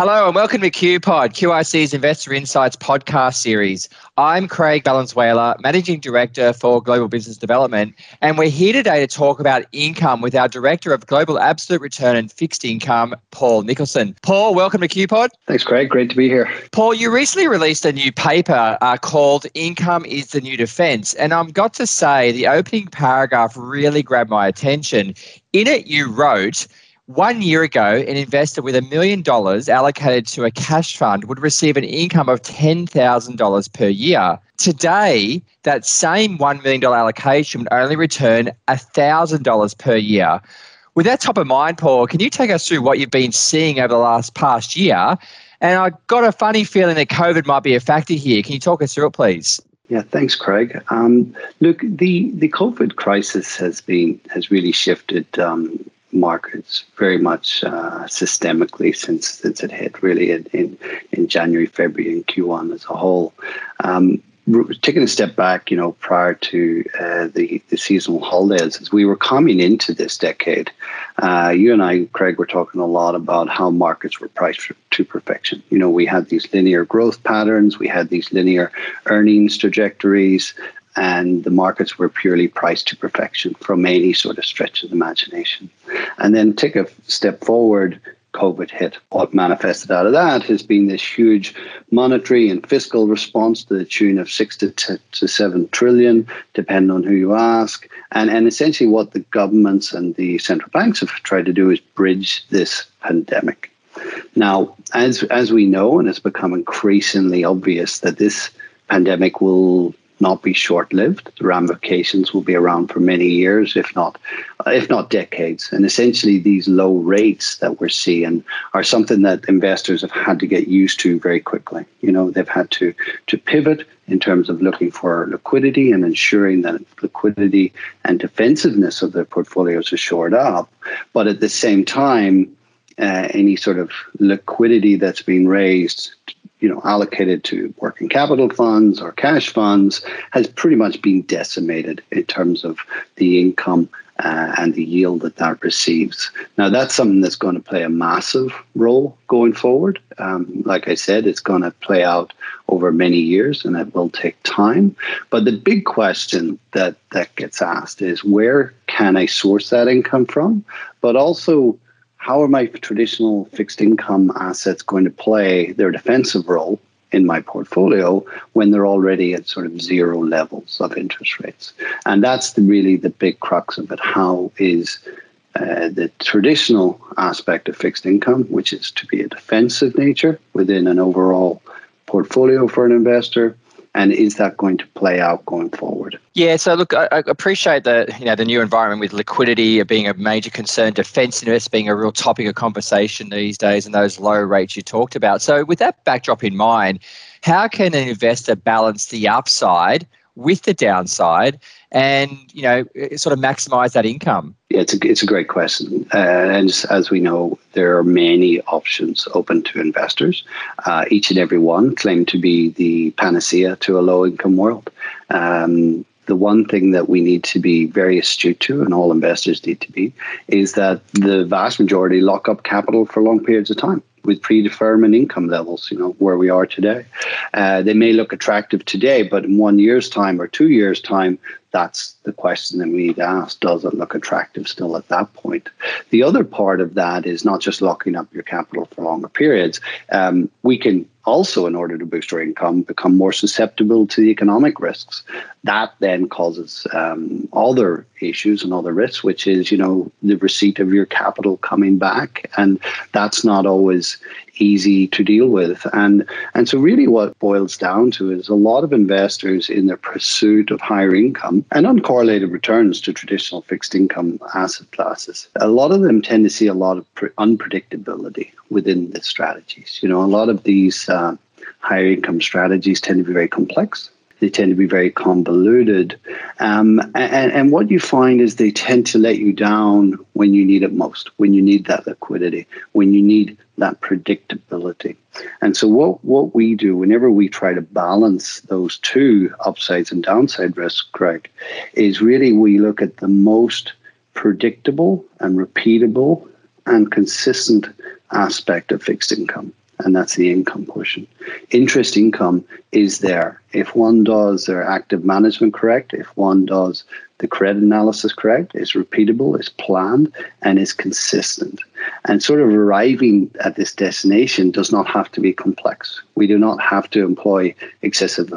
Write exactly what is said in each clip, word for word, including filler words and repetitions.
Hello and welcome to QPod, Q I C's Investor Insights podcast series. I'm Craig Valenzuela, Managing Director for Global Business Development, and we're here today to talk about income with our Director of Global Absolute Return and Fixed Income, Paul Nicholson. Paul, welcome to QPod. Thanks, Craig. Great to be here. Paul, you recently released a new paper uh, called Income is the New Defense, and I've got to say the opening paragraph really grabbed my attention. In it, you wrote, one year ago, an investor with a million dollars allocated to a cash fund would receive an income of ten thousand dollars per year. Today, that same one million dollars allocation would only return one thousand dollars per year. With that top of mind, Paul, can you take us through what you've been seeing over the last past year? And I've got a funny feeling that COVID might be a factor here. Can you talk us through it, please? Yeah, thanks, Craig. Um, look, the, the COVID crisis has been has really shifted um markets very much uh, systemically since since it hit really in in January, February, and Q one as a whole. Um, taking a step back, you know, prior to uh, the the seasonal holidays, as we were coming into this decade, uh, you and I, Craig, were talking a lot about how markets were priced for, to perfection. You know, we had these linear growth patterns, we had these linear earnings trajectories, and the markets were purely priced to perfection from any sort of stretch of the imagination. And then take a step forward, COVID hit. What manifested out of that has been this huge monetary and fiscal response to the tune of six to, t- to seven trillion, depending on who you ask. And, and essentially what the governments and the central banks have tried to do is bridge this pandemic. Now, as, as we know, and it's become increasingly obvious that this pandemic will not be short-lived. The ramifications will be around for many years, if not if not decades. And essentially, these low rates that we're seeing are something that investors have had to get used to very quickly. You know, they've had to to pivot in terms of looking for liquidity and ensuring that liquidity and defensiveness of their portfolios are shored up. But at the same time, uh, any sort of liquidity that's been raised, you know, allocated to working capital funds or cash funds, has pretty much been decimated in terms of the income uh, and the yield that that receives. Now, that's something that's going to play a massive role going forward. Um, like I said, it's going to play out over many years and it will take time. But the big question that, that gets asked is, where can I source that income from? But also, how are my traditional fixed income assets going to play their defensive role in my portfolio when they're already at sort of zero levels of interest rates? And that's the, really the big crux of it. How is uh, the traditional aspect of fixed income, which is to be a defensive nature within an overall portfolio for an investor, and is that going to play out going forward? Yeah, so look, I, I appreciate the you know the new environment with liquidity being a major concern, defensiveness being a real topic of conversation these days, and those low rates you talked about. So with that backdrop in mind, how can an investor balance the upside with the downside and, you know, sort of maximize that income? Yeah, it's a, it's a great question. Uh, and as we know, there are many options open to investors. Uh, each and every one claim to be the panacea to a low-income world. Um, the one thing that we need to be very astute to, and all investors need to be, is that the vast majority lock up capital for long periods of time with pre-deferment income levels, you know, where we are today. Uh, they may look attractive today, but in one year's time or two years' time, that's the question that we need to ask. Does it look attractive still at that point? The other part of that is not just locking up your capital for longer periods. Um, we can also, in order to boost our income, become more susceptible to the economic risks. That then causes um, other issues and other risks, which is, you know, the receipt of your capital coming back. And that's not always easy to deal with. And and so really what it boils down to is a lot of investors in their pursuit of higher income and uncorrelated returns to traditional fixed income asset classes, a lot of them tend to see a lot of pre- unpredictability within the strategies. You know, a lot of these uh, higher income strategies tend to be very complex. They tend to be very convoluted. Um, and, and what you find is they tend to let you down when you need it most, when you need that liquidity, when you need that predictability. And so what, what we do whenever we try to balance those two upsides and downside risks, Craig, is really we look at the most predictable and repeatable and consistent aspect of fixed income. and that's the income portion. Interest income is there. If one does their active management correct, if one does the credit analysis correct, it's repeatable, it's planned, and it's consistent. And sort of arriving at this destination does not have to be complex. We do not have to employ excessive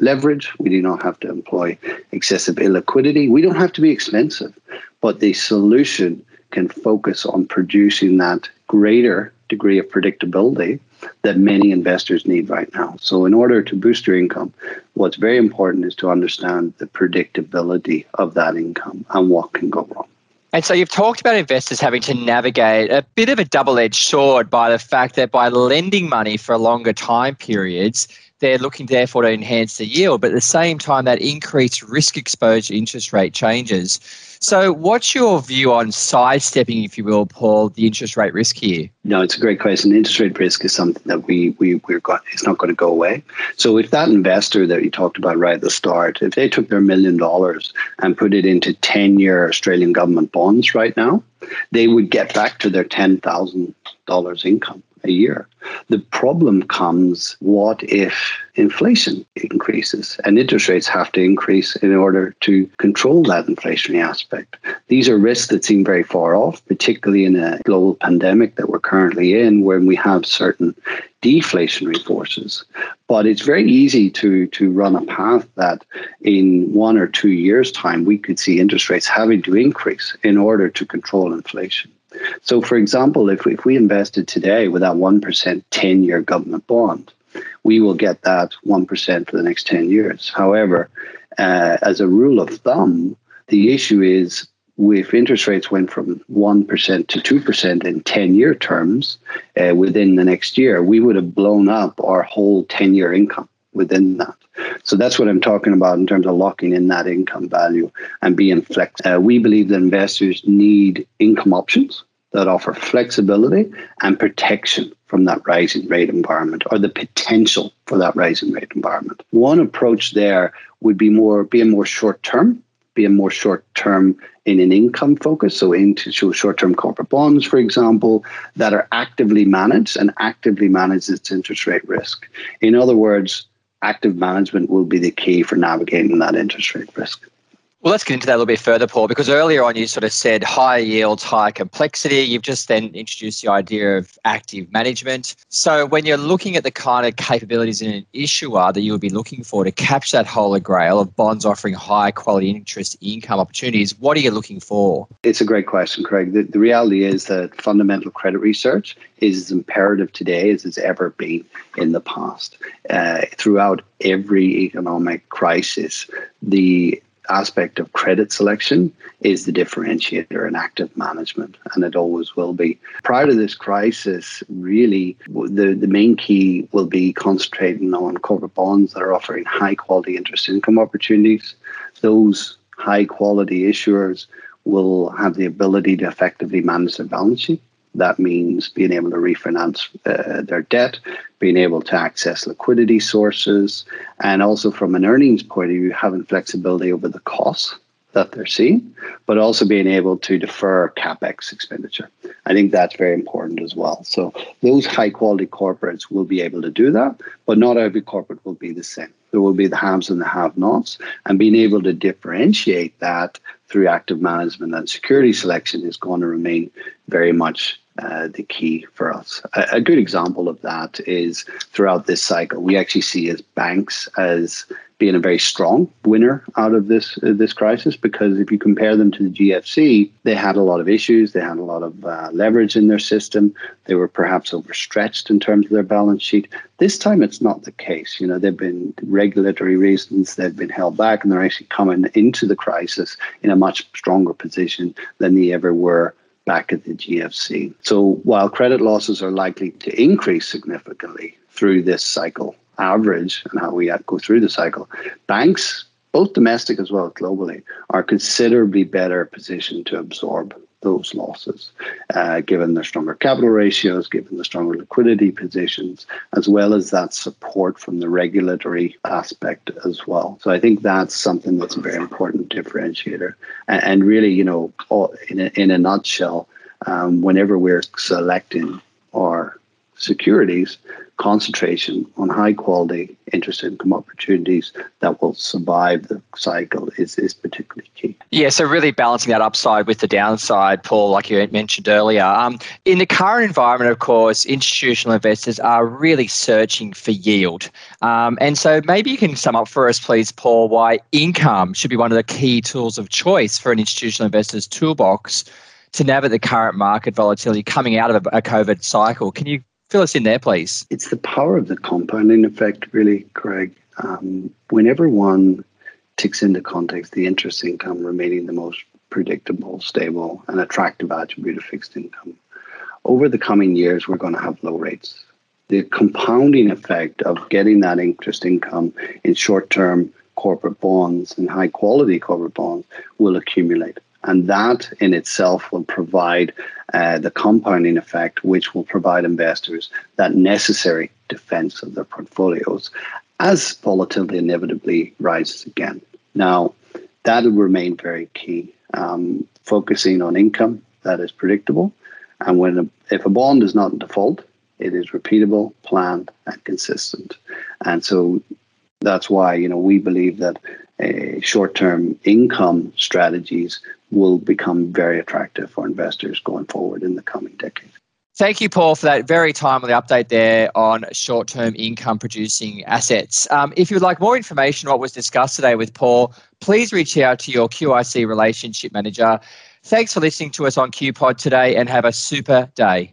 leverage. We do not have to employ excessive illiquidity. We don't have to be expensive, but the solution can focus on producing that greater degree of predictability that many investors need right now. So in order to boost your income, what's very important is to understand the predictability of that income and what can go wrong. And so you've talked about investors having to navigate a bit of a double-edged sword by the fact that by lending money for longer time periods, they're looking therefore to enhance the yield, but at the same time that increased risk exposure interest rate changes. So what's your view on sidestepping, if you will, Paul, the interest rate risk here? No, it's a great question. Interest rate risk is something that we, we, we're got, it's not going to go away. So if that investor that you talked about right at the start, if they took their million dollars and put it into ten-year Australian government bonds right now, they would get back to their ten thousand dollars income a year. The problem comes, what if inflation increases and interest rates have to increase in order to control that inflationary aspect? These are risks that seem very far off, particularly in a global pandemic that we're currently in, when we have certain deflationary forces. But it's very easy to, to run a path that in one or two years' time, we could see interest rates having to increase in order to control inflation. So, for example, if we, if we invested today with that one percent ten-year government bond, we will get that one percent for the next ten years. However, uh, as a rule of thumb, the issue is if interest rates went from one percent to two percent in ten-year terms uh, within the next year, we would have blown up our whole ten-year income within that. So that's what I'm talking about in terms of locking in that income value and being flexible. Uh, we believe that investors need income options that offer flexibility and protection from that rising rate environment, or the potential for that rising rate environment. One approach there would be more being more short-term, being more short-term in an income focus, so into short-term corporate bonds, for example, that are actively managed and actively manage its interest rate risk. In other words, active management will be the key for navigating that interest rate risk. Well, let's get into that a little bit further, Paul, because earlier on you sort of said higher yields, higher complexity. You've just then introduced the idea of active management. So when you're looking at the kind of capabilities in an issuer that you would be looking for to capture that holy grail of bonds offering high quality interest income opportunities, what are you looking for? It's a great question, Craig. The, the reality is that fundamental credit research is as imperative today as it's ever been in the past. Uh, throughout every economic crisis, the aspect of credit selection is the differentiator in active management, and it always will be. Prior to this crisis, really, the, the main key will be concentrating on corporate bonds that are offering high-quality interest income opportunities. Those high-quality issuers will have the ability to effectively manage their balance sheet. That means being able to refinance uh, their debt, being able to access liquidity sources, and also from an earnings point of view, having flexibility over the costs that they're seeing, but also being able to defer CapEx expenditure. I think that's very important as well. So those high-quality corporates will be able to do that, but not every corporate will be the same. There will be the haves and the have-nots, and being able to differentiate that through active management and security selection is going to remain very much uh, the key for us. A, a good example of that is throughout this cycle, we actually see as banks as being a very strong winner out of this uh, this crisis, because if you compare them to the G F C, they had a lot of issues, they had a lot of uh, leverage in their system, they were perhaps overstretched in terms of their balance sheet. This time it's not the case. You know, there have been regulatory reasons, they've been held back, and they're actually coming into the crisis in a much stronger position than they ever were back at the G F C. So while credit losses are likely to increase significantly through this cycle, average and how we go through the cycle, banks, both domestic as well as globally, are considerably better positioned to absorb those losses, uh, given their stronger capital ratios, given the stronger liquidity positions, as well as that support from the regulatory aspect as well. So I think that's something that's a very important differentiator. And, and really, you know, in a, in a nutshell, um, whenever we're selecting our securities, concentration on high-quality interest income opportunities that will survive the cycle is, is particularly key. Yeah, so really balancing that upside with the downside, Paul, like you mentioned earlier. Um, in the current environment, of course, institutional investors are really searching for yield. Um, and so maybe you can sum up for us, please, Paul, why income should be one of the key tools of choice for an institutional investor's toolbox to navigate the current market volatility coming out of a COVID cycle. Can you fill us in there, please? It's the power of the compounding effect, really, Craig. Um, whenever one takes into context the interest income remaining the most predictable, stable, and attractive attribute of fixed income, over the coming years, we're going to have low rates. The compounding effect of getting that interest income in short-term corporate bonds and high-quality corporate bonds will accumulate. And that in itself will provide uh, the compounding effect, which will provide investors that necessary defense of their portfolios as volatility inevitably rises again. Now, that will remain very key, um, focusing on income that is predictable. And when a, if a bond is not in default, it is repeatable, planned, and consistent. And so that's why, you know, we believe that uh, short-term income strategies will become very attractive for investors going forward in the coming decade. Thank you, Paul, for that very timely update there on short-term income-producing assets. Um, if you'd like more information on what was discussed today with Paul, please reach out to your Q I C relationship manager. Thanks for listening to us on QPod today and have a super day.